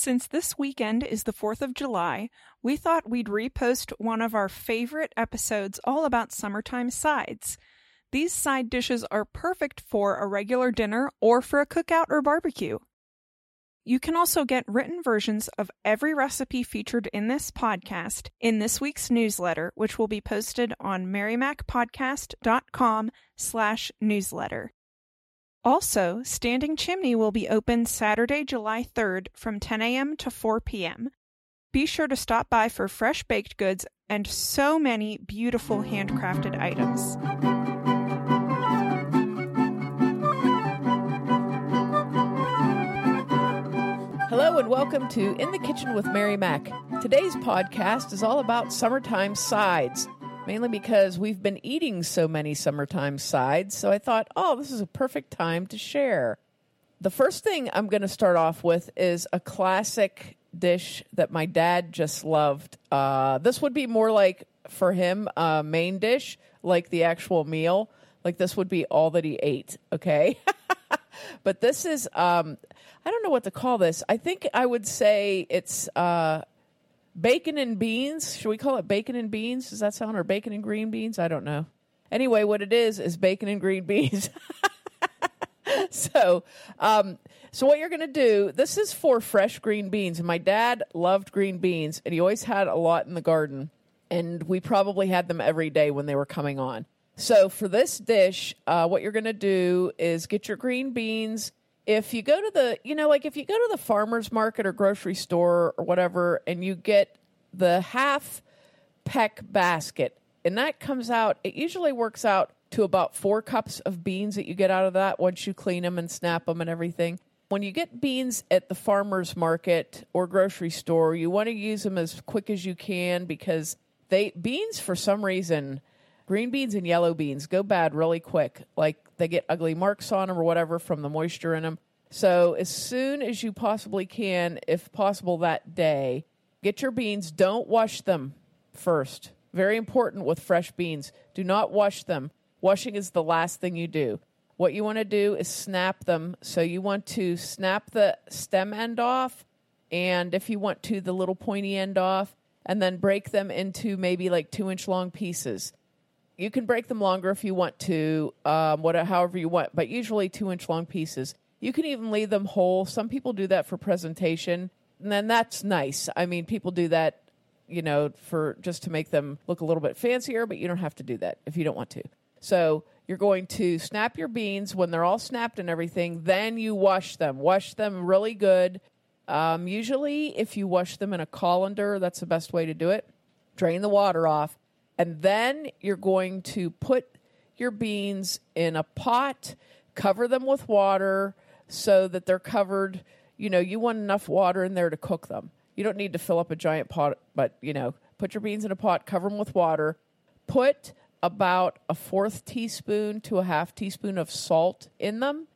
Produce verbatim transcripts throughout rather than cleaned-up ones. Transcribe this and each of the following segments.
Since this weekend is the fourth of July, we thought we'd repost one of our favorite episodes all about summertime sides. These side dishes are perfect for a regular dinner or for a cookout or barbecue. You can also get written versions of every recipe featured in this podcast in this week's newsletter, which will be posted on Mary Mac Podcast dot com slash newsletter. Also, Standing Chimney will be open Saturday, July third from ten a.m. to four p.m. Be sure to stop by for fresh baked goods and so many beautiful handcrafted items. Hello and welcome to In the Kitchen with Mary Mac. Today's podcast is all about summertime sides, mainly because we've been eating so many summertime sides, so I thought, oh, this is a perfect time to share. The first thing I'm going to start off with is a classic dish that my dad just loved. Uh, this would be more like, for him, a main dish, like the actual meal. Like this would be all that he ate, okay? But this is, um, I don't know what to call this. I think I would say it's uh, bacon and beans. Should we call it bacon and beans? Does that sound, or bacon and green beans? I don't know. Anyway, what it is is bacon and green beans. so, um, so what you're going to do, this is for fresh green beans. And my dad loved green beans, and he always had a lot in the garden. And we probably had them every day when they were coming on. So for this dish, uh, what you're going to do is get your green beans. If you go to the, you know, like if you go to the farmer's market or grocery store or whatever, and you get the half peck basket, and that comes out, it usually works out to about four cups of beans that you get out of that once you clean them and snap them and everything. When you get beans at the farmer's market or grocery store, you want to use them as quick as you can because they beans, for some reason, green beans and yellow beans go bad really quick. Like they get ugly marks on them or whatever from the moisture in them. So as soon as you possibly can, if possible that day, get your beans. Don't wash them first. Very important with fresh beans. Do not wash them. Washing is the last thing you do. What you want to do is snap them. So you want to snap the stem end off, and if you want to, the little pointy end off, and then break them into maybe like two inch long pieces. You can break them longer if you want to, um, whatever, however you want, but usually two-inch long pieces. You can even leave them whole. Some people do that for presentation, and then that's nice. I mean, people do that, you know, for just to make them look a little bit fancier, but you don't have to do that if you don't want to. So you're going to snap your beans. When they're all snapped and everything, then you wash them. Wash them really good. Um, usually, if you wash them in a colander, that's the best way to do it. Drain the water off. And then you're going to put your beans in a pot, cover them with water so that they're covered. You know, you want enough water in there to cook them. You don't need to fill up a giant pot, but, you know, put your beans in a pot, cover them with water. Put about a fourth teaspoon to a half teaspoon of salt in them.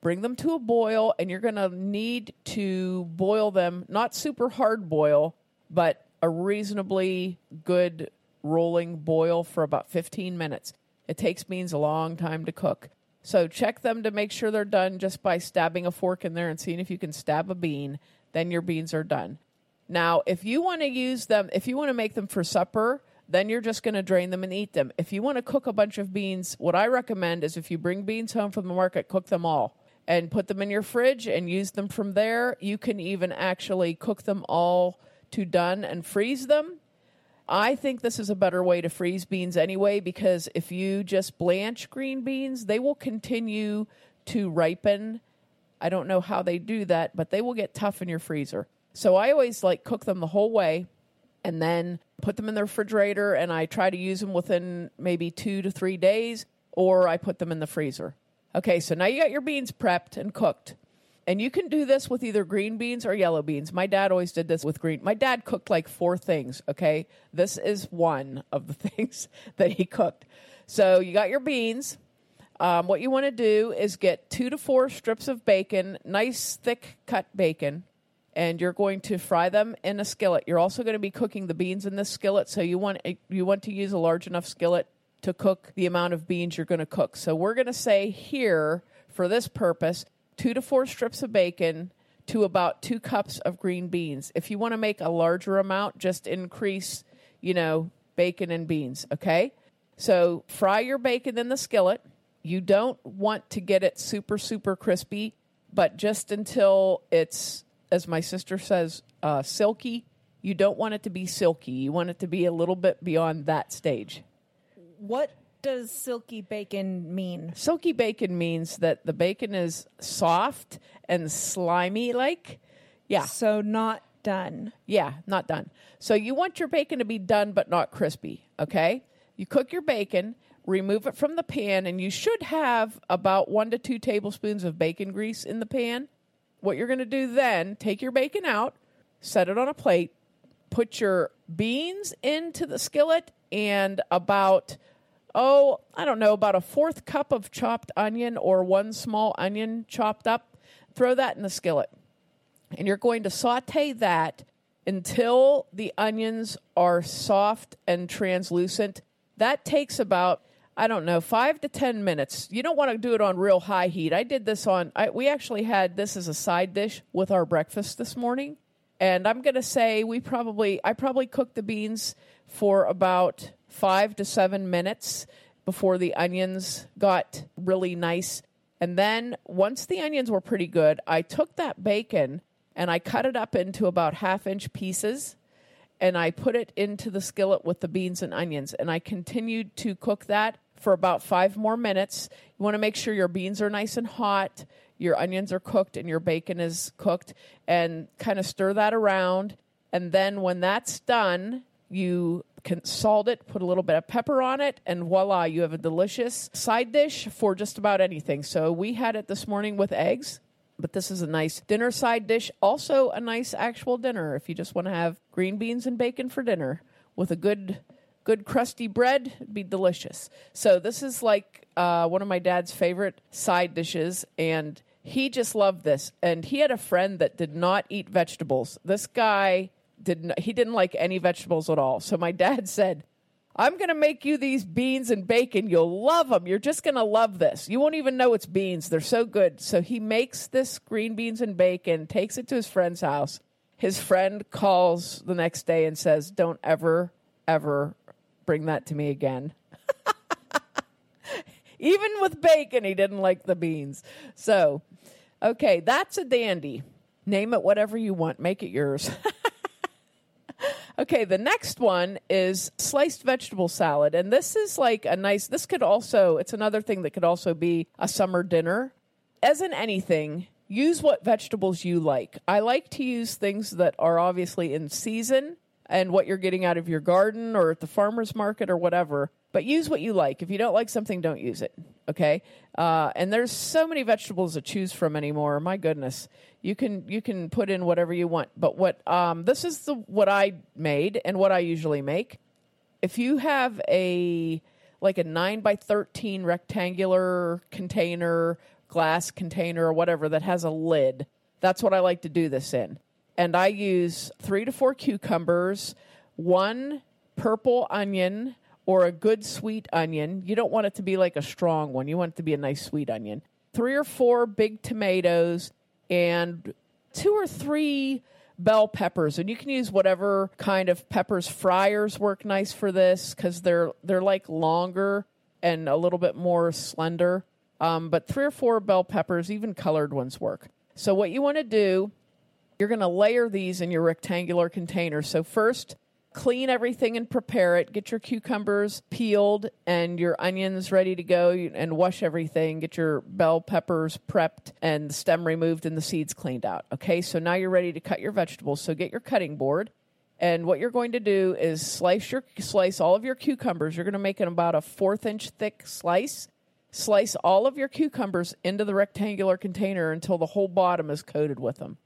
Bring them to a boil, and you're going to need to boil them, not super hard boil, but a reasonably good rolling boil for about fifteen minutes. It takes beans a long time to cook. So check them to make sure they're done just by stabbing a fork in there and seeing if you can stab a bean. Then your beans are done. Now, if you want to use them, if you want to make them for supper, then you're just going to drain them and eat them. If you want to cook a bunch of beans, what I recommend is if you bring beans home from the market, cook them all and put them in your fridge and use them from there. You can even actually cook them all to done and freeze them. I think this is a better way to freeze beans anyway, because if you just blanch green beans, they will continue to ripen. I don't know how they do that, but they will get tough in your freezer. So I always like cook them the whole way and then put them in the refrigerator, and I try to use them within maybe two to three days, or I put them in the freezer. Okay, so now you got your beans prepped and cooked. And you can do this with either green beans or yellow beans. My dad always did this with green. My dad cooked like four things, okay? This is one of the things that he cooked. So you got your beans. Um, what you want to do is get two to four strips of bacon, nice thick cut bacon, and you're going to fry them in a skillet. You're also going to be cooking the beans in this skillet, so you want you want to use a large enough skillet to cook the amount of beans you're going to cook. So we're going to say here, for this purpose, two to four strips of bacon, to about two cups of green beans. If you want to make a larger amount, just increase, you know, bacon and beans, okay? So fry your bacon in the skillet. You don't want to get it super, super crispy, but just until it's, as my sister says, uh, silky. You don't want it to be silky. You want it to be a little bit beyond that stage. What does silky bacon mean? Silky bacon means that the bacon is soft and slimy-like. Yeah. So not done. Yeah, not done. So you want your bacon to be done but not crispy, okay? You cook your bacon, remove it from the pan, and you should have about one to two tablespoons of bacon grease in the pan. What you're going to do then, take your bacon out, set it on a plate, put your beans into the skillet, and about, oh, I don't know, about a fourth cup of chopped onion or one small onion chopped up. Throw that in the skillet. And you're going to saute that until the onions are soft and translucent. That takes about, I don't know, five to ten minutes. You don't want to do it on real high heat. I did this on, I, we actually had this as a side dish with our breakfast this morning. And I'm going to say we probably, I probably cooked the beans for about five to seven minutes before the onions got really nice. And then once the onions were pretty good, I took that bacon and I cut it up into about half inch pieces and I put it into the skillet with the beans and onions. And I continued to cook that for about five more minutes. You want to make sure your beans are nice and hot, your onions are cooked, and your bacon is cooked, and kind of stir that around. And then when that's done, you can salt it, put a little bit of pepper on it, and voila, you have a delicious side dish for just about anything. So we had it this morning with eggs, but this is a nice dinner side dish. Also a nice actual dinner if you just want to have green beans and bacon for dinner with a good Good crusty bread would be delicious. So this is like uh, one of my dad's favorite side dishes, and he just loved this. And he had a friend that did not eat vegetables. This guy, didn't. he didn't like any vegetables at all. So my dad said, I'm going to make you these beans and bacon. You'll love them. You're just going to love this. You won't even know it's beans. They're so good. So he makes this green beans and bacon, takes it to his friend's house. His friend calls the next day and says, don't ever, ever bring that to me again. Even with bacon, he didn't like the beans. So, okay, that's a dandy. Name it whatever you want. Make it yours. Okay, the next one is sliced vegetable salad. And this is like a nice, this could also, it's another thing that could also be a summer dinner. As in anything, use what vegetables you like. I like to use things that are obviously in season and what you're getting out of your garden or at the farmer's market or whatever. But use what you like. If you don't like something, don't use it, okay? Uh, and there's so many vegetables to choose from anymore. My goodness. You can you can put in whatever you want. But what um, this is the what I made and what I usually make. If you have a like a nine by thirteen rectangular container, glass container or whatever that has a lid, that's what I like to do this in. And I use three to four cucumbers, one purple onion or a good sweet onion. You don't want it to be like a strong one. You want it to be a nice sweet onion. Three or four big tomatoes and two or three bell peppers. And you can use whatever kind of peppers. Friars work nice for this because they're they're like longer and a little bit more slender. Um, but three or four bell peppers, even colored ones work. So what you want to do, you're going to layer these in your rectangular container. So first, clean everything and prepare it. Get your cucumbers peeled and your onions ready to go and wash everything. Get your bell peppers prepped and the stem removed and the seeds cleaned out. Okay, so now you're ready to cut your vegetables. So get your cutting board. And what you're going to do is slice your slice all of your cucumbers. You're going to make it about a fourth inch thick slice. Slice all of your cucumbers into the rectangular container until the whole bottom is coated with them.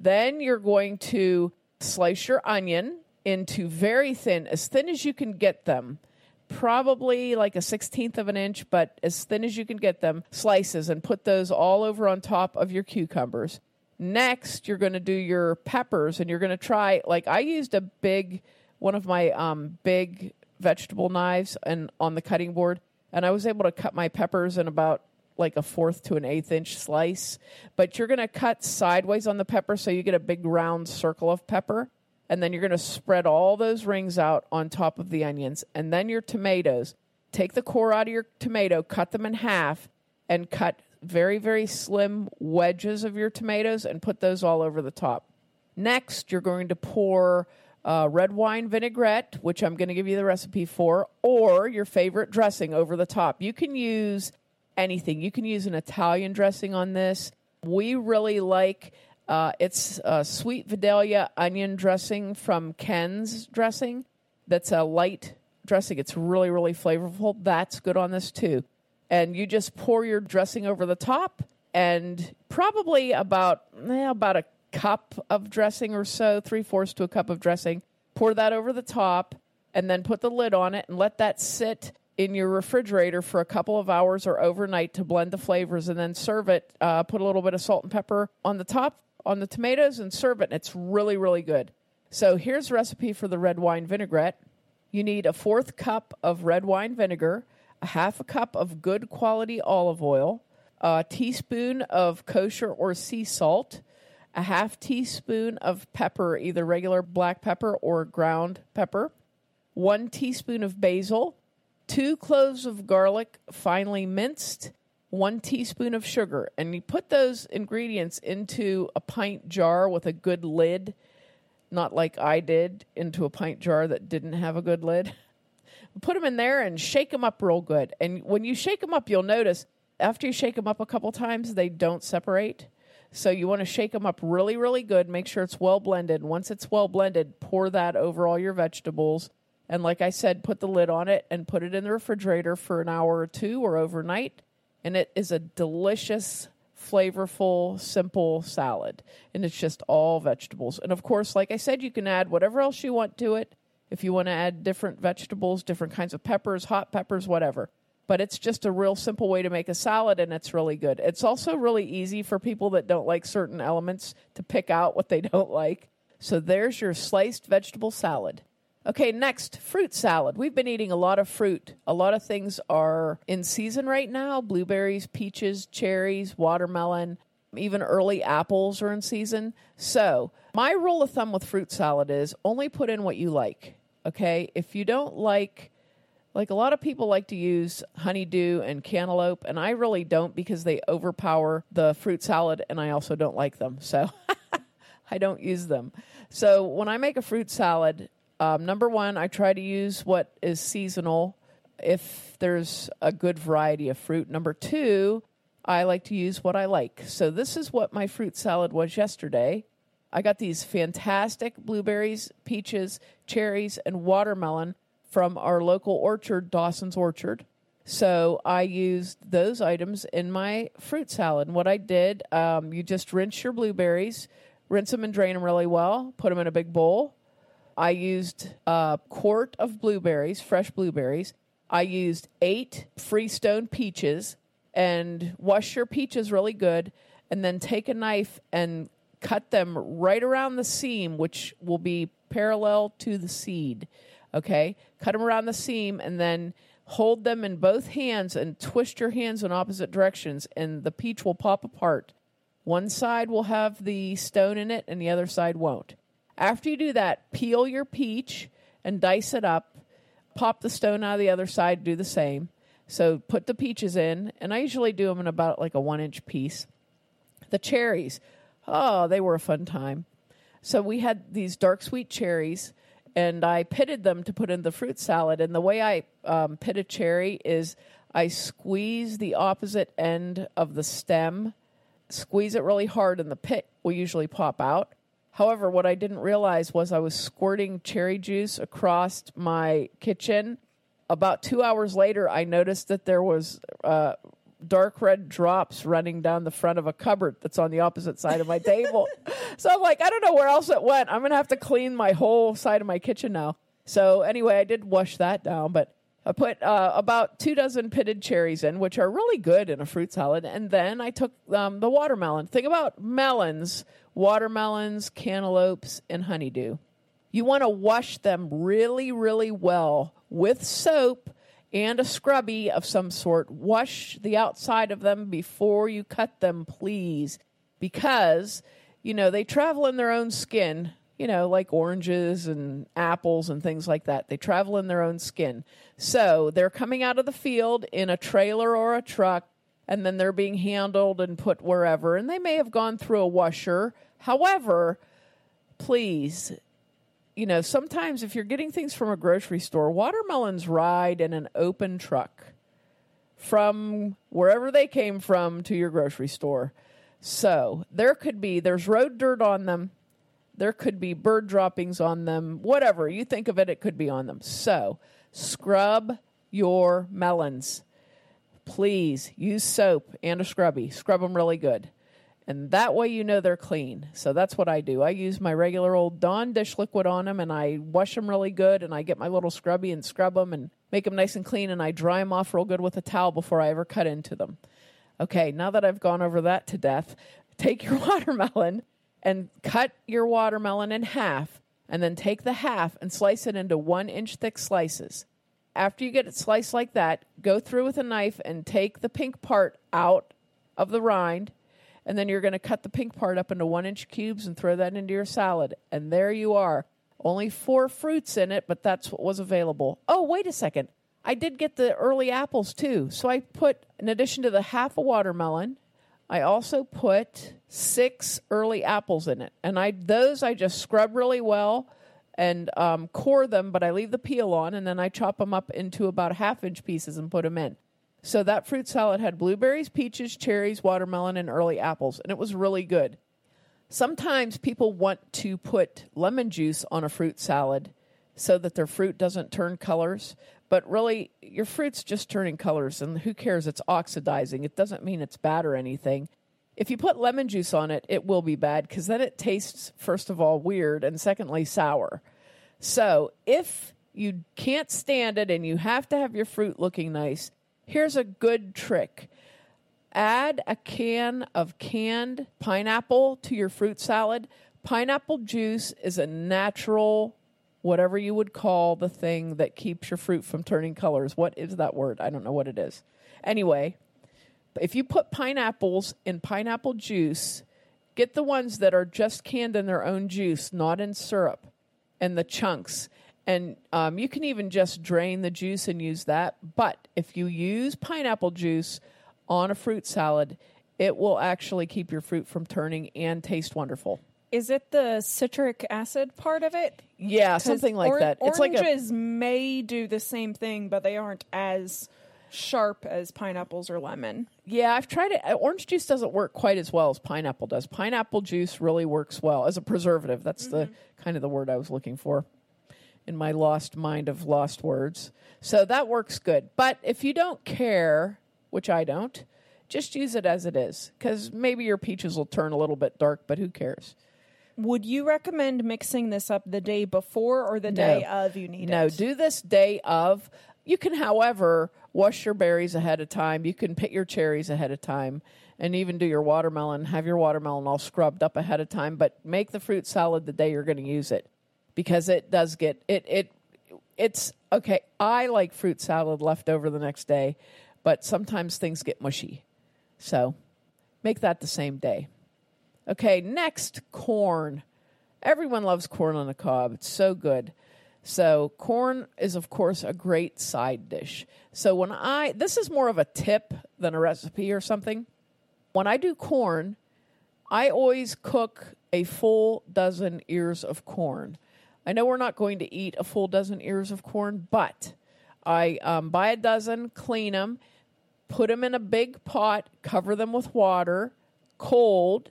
Then you're going to slice your onion into very thin, as thin as you can get them, probably like a sixteenth of an inch, but as thin as you can get them, slices, and put those all over on top of your cucumbers. Next, you're going to do your peppers, and you're going to try, like I used a big, one of my um, big vegetable knives and on the cutting board, and I was able to cut my peppers in about like a fourth to an eighth inch slice, but you're going to cut sideways on the pepper so you get a big round circle of pepper, and then you're going to spread all those rings out on top of the onions, and then your tomatoes. Take the core out of your tomato, cut them in half, and cut very, very slim wedges of your tomatoes and put those all over the top. Next, you're going to pour uh, red wine vinaigrette, which I'm going to give you the recipe for, or your favorite dressing over the top. You can use anything. You can use an Italian dressing on this. We really like uh, it's uh, sweet Vidalia onion dressing from Ken's dressing. That's a light dressing. It's really, really flavorful. That's good on this too. And you just pour your dressing over the top, and probably about eh, about a cup of dressing or so, three-fourths to a cup of dressing. Pour that over the top, and then put the lid on it and let that sit in your refrigerator for a couple of hours or overnight to blend the flavors, and then serve it. Uh, put a little bit of salt and pepper on the top, on the tomatoes, and serve it. And it's really, really good. So here's the recipe for the red wine vinaigrette. You need a fourth cup of red wine vinegar, a half a cup of good quality olive oil, a teaspoon of kosher or sea salt, a half teaspoon of pepper, either regular black pepper or ground pepper, one teaspoon of basil, two cloves of garlic finely minced, one teaspoon of sugar. And you put those ingredients into a pint jar with a good lid, not like I did, into a pint jar that didn't have a good lid. Put them in there and shake them up real good. And when you shake them up, you'll notice after you shake them up a couple times, they don't separate. So you want to shake them up really, really good. Make sure it's well blended. Once it's well blended, pour that over all your vegetables. And like I said, put the lid on it and put it in the refrigerator for an hour or two or overnight. And it is a delicious, flavorful, simple salad. And it's just all vegetables. And of course, like I said, you can add whatever else you want to it. If you want to add different vegetables, different kinds of peppers, hot peppers, whatever. But it's just a real simple way to make a salad, and it's really good. It's also really easy for people that don't like certain elements to pick out what they don't like. So there's your sliced vegetable salad. Okay, next, fruit salad. We've been eating a lot of fruit. A lot of things are in season right now. Blueberries, peaches, cherries, watermelon, even early apples are in season. So my rule of thumb with fruit salad is only put in what you like, okay? If you don't like, like a lot of people like to use honeydew and cantaloupe, and I really don't because they overpower the fruit salad, and I also don't like them. So I don't use them. So when I make a fruit salad, Um, number one, I try to use what is seasonal if there's a good variety of fruit. Number two, I like to use what I like. So this is what my fruit salad was yesterday. I got these fantastic blueberries, peaches, cherries, and watermelon from our local orchard, Dawson's Orchard. So I used those items in my fruit salad. And what I did, um, you just rinse your blueberries, rinse them and drain them really well, put them in a big bowl. I used a quart of blueberries, fresh blueberries. I used eight freestone peaches, and wash your peaches really good, and then take a knife and cut them right around the seam, which will be parallel to the seed, okay? Cut them around the seam, and then hold them in both hands and twist your hands in opposite directions, and the peach will pop apart. One side will have the stone in it, and the other side won't. After you do that, peel your peach and dice it up. Pop the stone out of the other side, do the same. So put the peaches in, and I usually do them in about like a one-inch piece. The cherries, oh, they were a fun time. So we had these dark sweet cherries, and I pitted them to put in the fruit salad. And the way I um, pit a cherry is I squeeze the opposite end of the stem, squeeze it really hard, and the pit will usually pop out. However, what I didn't realize was I was squirting cherry juice across my kitchen. About two hours later, I noticed that there was uh, dark red drops running down the front of a cupboard that's on the opposite side of my table. So I'm like, I don't know where else it went. I'm going to have to clean my whole side of my kitchen now. So anyway, I did wash that down, but I put uh, about two dozen pitted cherries in, which are really good in a fruit salad. And then I took um, the watermelon. Think about melons, watermelons, cantaloupes, and honeydew. You want to wash them really, really well with soap and a scrubby of some sort. Wash the outside of them before you cut them, please, because, you know, they travel in their own skin, you know, like oranges and apples and things like that. They travel in their own skin. So they're coming out of the field in a trailer or a truck, and then they're being handled and put wherever. And they may have gone through a washer. However, please, you know, sometimes if you're getting things from a grocery store, watermelons ride in an open truck from wherever they came from to your grocery store. So there could be, there's road dirt on them. There could be bird droppings on them. Whatever you think of it, it could be on them. So scrub your melons. Please use soap and a scrubby. Scrub them really good. And that way you know they're clean. So that's what I do. I use my regular old Dawn dish liquid on them, and I wash them really good, and I get my little scrubby and scrub them and make them nice and clean, and I dry them off real good with a towel before I ever cut into them. Okay, now that I've gone over that to death, take your watermelon and cut your watermelon in half, and then take the half and slice it into one-inch thick slices. After you get it sliced like that, go through with a knife and take the pink part out of the rind, and then you're going to cut the pink part up into one-inch cubes and throw that into your salad. And there you are. Only four fruits in it, but that's what was available. Oh, wait a second. I did get the early apples, too. So I put, in addition to the half a watermelon, I also put six early apples in it. And I those I just scrub really well and um, core them, but I leave the peel on, and then I chop them up into about half-inch pieces and put them in. So that fruit salad had blueberries, peaches, cherries, watermelon, and early apples, and it was really good. Sometimes people want to put lemon juice on a fruit salad so that their fruit doesn't turn colors, but really, your fruit's just turning colors, and who cares? It's oxidizing. It doesn't mean it's bad or anything. If you put lemon juice on it, it will be bad, because then it tastes, first of all, weird, and secondly, sour. So if you can't stand it and you have to have your fruit looking nice, here's a good trick. Add a can of canned pineapple to your fruit salad. Pineapple juice is a natural, whatever you would call the thing that keeps your fruit from turning colors. What is that word? I don't know what it is. Anyway, if you put pineapples in pineapple juice, get the ones that are just canned in their own juice, not in syrup, and the chunks. And um, you can even just drain the juice and use that. But if you use pineapple juice on a fruit salad, it will actually keep your fruit from turning and taste wonderful. Is it the citric acid part of it? Yeah, something like or- that. It's oranges like a- may do the same thing, but they aren't as sharp as pineapples or lemon. Yeah, I've tried it. Orange juice doesn't work quite as well as pineapple does. Pineapple juice really works well as a preservative. That's mm-hmm. the kind of the word I was looking for in my lost mind of lost words. So that works good. But if you don't care, which I don't, just use it as it is, because maybe your peaches will turn a little bit dark, but who cares? Would you recommend mixing this up the day before or the no. day of you need no, it? No, do this day of. You can, however, wash your berries ahead of time. You can pit your cherries ahead of time, and even do your watermelon, have your watermelon all scrubbed up ahead of time, but make the fruit salad the day you're going to use it. Because it does get, it, it, it's, okay, I like fruit salad left over the next day, but sometimes things get mushy. So make that the same day. Okay, next, corn. Everyone loves corn on the cob. It's so good. So corn is, of course, a great side dish. So when I, this is more of a tip than a recipe or something. When I do corn, I always cook a full dozen ears of corn. I know we're not going to eat a full dozen ears of corn, but I um, buy a dozen, clean them, put them in a big pot, cover them with water, cold,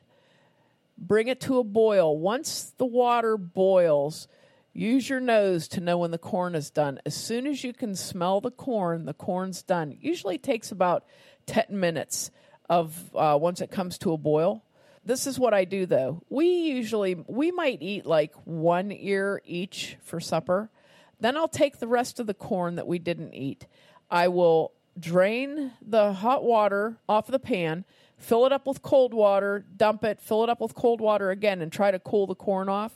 bring it to a boil. Once the water boils, use your nose to know when the corn is done. As soon as you can smell the corn, the corn's done. It usually takes about ten minutes of uh, once it comes to a boil. This is what I do, though. We usually, we might eat like one ear each for supper. Then I'll take the rest of the corn that we didn't eat. I will drain the hot water off the pan, fill it up with cold water, dump it, fill it up with cold water again, and try to cool the corn off.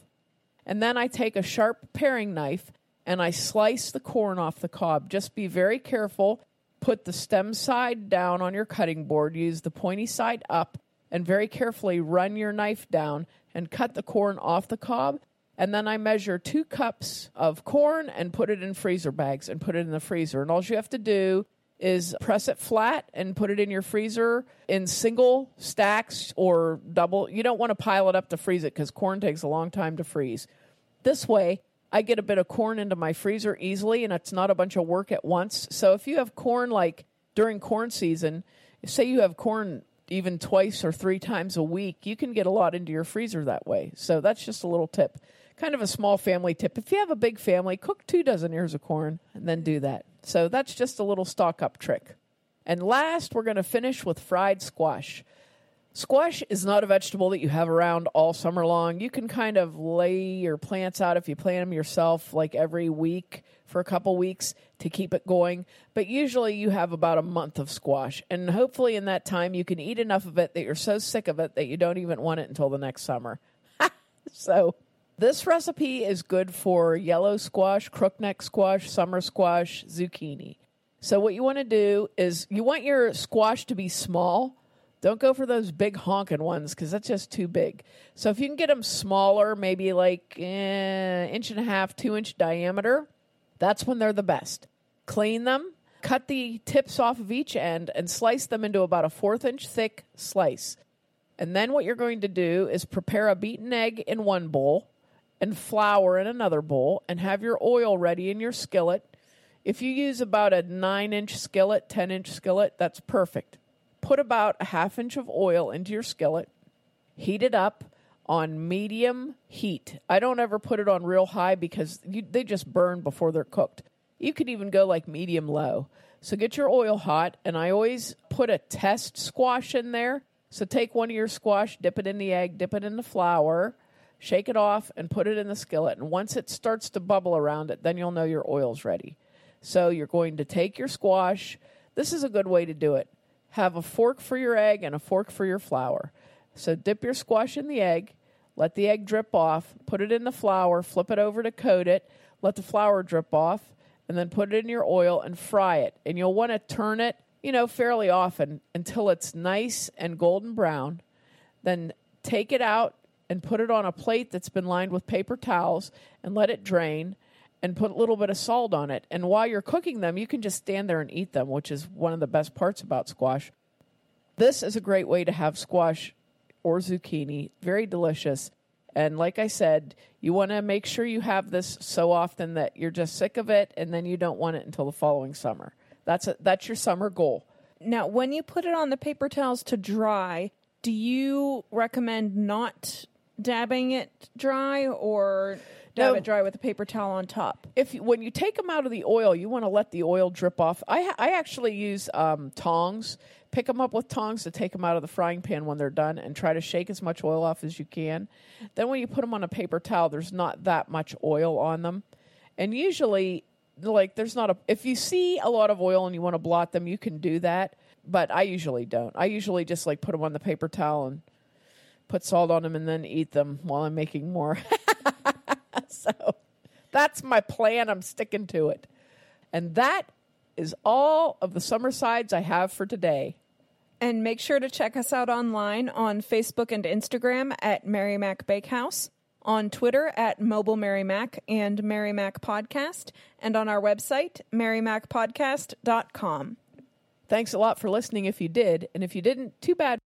And then I take a sharp paring knife and I slice the corn off the cob. Just be very careful. Put the stem side down on your cutting board. Use the pointy side up, and very carefully run your knife down and cut the corn off the cob. And then I measure two cups of corn and put it in freezer bags and put it in the freezer. And all you have to do is press it flat and put it in your freezer in single stacks or double. You don't want to pile it up to freeze it because corn takes a long time to freeze. This way, I get a bit of corn into my freezer easily, and it's not a bunch of work at once. So if you have corn, like during corn season, say you have corn even twice or three times a week, you can get a lot into your freezer that way. So that's just a little tip. Kind of a small family tip. If you have a big family, cook two dozen ears of corn and then do that. So that's just a little stock-up trick. And last, we're going to finish with fried squash. Squash is not a vegetable that you have around all summer long. You can kind of lay your plants out if you plant them yourself, like every week for a couple weeks to keep it going. But usually you have about a month of squash. And hopefully in that time, you can eat enough of it that you're so sick of it that you don't even want it until the next summer. So this recipe is good for yellow squash, crookneck squash, summer squash, zucchini. So what you want to do is you want your squash to be small. Don't go for those big honking ones because that's just too big. So if you can get them smaller, maybe like eh, inch and a half, two inch diameter, that's when they're the best. Clean them, cut the tips off of each end, and slice them into about a fourth inch thick slice. And then what you're going to do is prepare a beaten egg in one bowl and flour in another bowl and have your oil ready in your skillet. If you use about a nine inch skillet, ten inch skillet, that's perfect. Put about a half inch of oil into your skillet, heat it up on medium heat. I don't ever put it on real high because you, they just burn before they're cooked. You could even go like medium low. So get your oil hot, and I always put a test squash in there. So take one of your squash, dip it in the egg, dip it in the flour, shake it off, and put it in the skillet. And once it starts to bubble around it, then you'll know your oil's ready. So you're going to take your squash. This is a good way to do it. Have a fork for your egg and a fork for your flour. So dip your squash in the egg, let the egg drip off, put it in the flour, flip it over to coat it, let the flour drip off, and then put it in your oil and fry it. And you'll want to turn it, you know, fairly often until it's nice and golden brown. Then take it out and put it on a plate that's been lined with paper towels and let it drain and put a little bit of salt on it. And while you're cooking them, you can just stand there and eat them, which is one of the best parts about squash. This is a great way to have squash or zucchini. Very delicious. And like I said, you want to make sure you have this so often that you're just sick of it, and then you don't want it until the following summer. That's a, that's your summer goal. Now, when you put it on the paper towels to dry, do you recommend not dabbing it dry or dab no. it dry with a paper towel on top? If when you take them out of the oil, you want to let the oil drip off. I I actually use um, tongs. Pick them up with tongs to take them out of the frying pan when they're done and try to shake as much oil off as you can. Then when you put them on a paper towel, there's not that much oil on them. And usually, like, there's not a... If you see a lot of oil and you want to blot them, you can do that. But I usually don't. I usually just, like, put them on the paper towel and put salt on them and then eat them while I'm making more. So that's my plan. I'm sticking to it. And that is all of the summer sides I have for today. And make sure to check us out online on Facebook and Instagram at Mary Mac Bakehouse, on Twitter at Mobile Mary Mac and Mary Mac Podcast, and on our website, Mary Mac Podcast dot com. Thanks a lot for listening if you did. And if you didn't, too bad.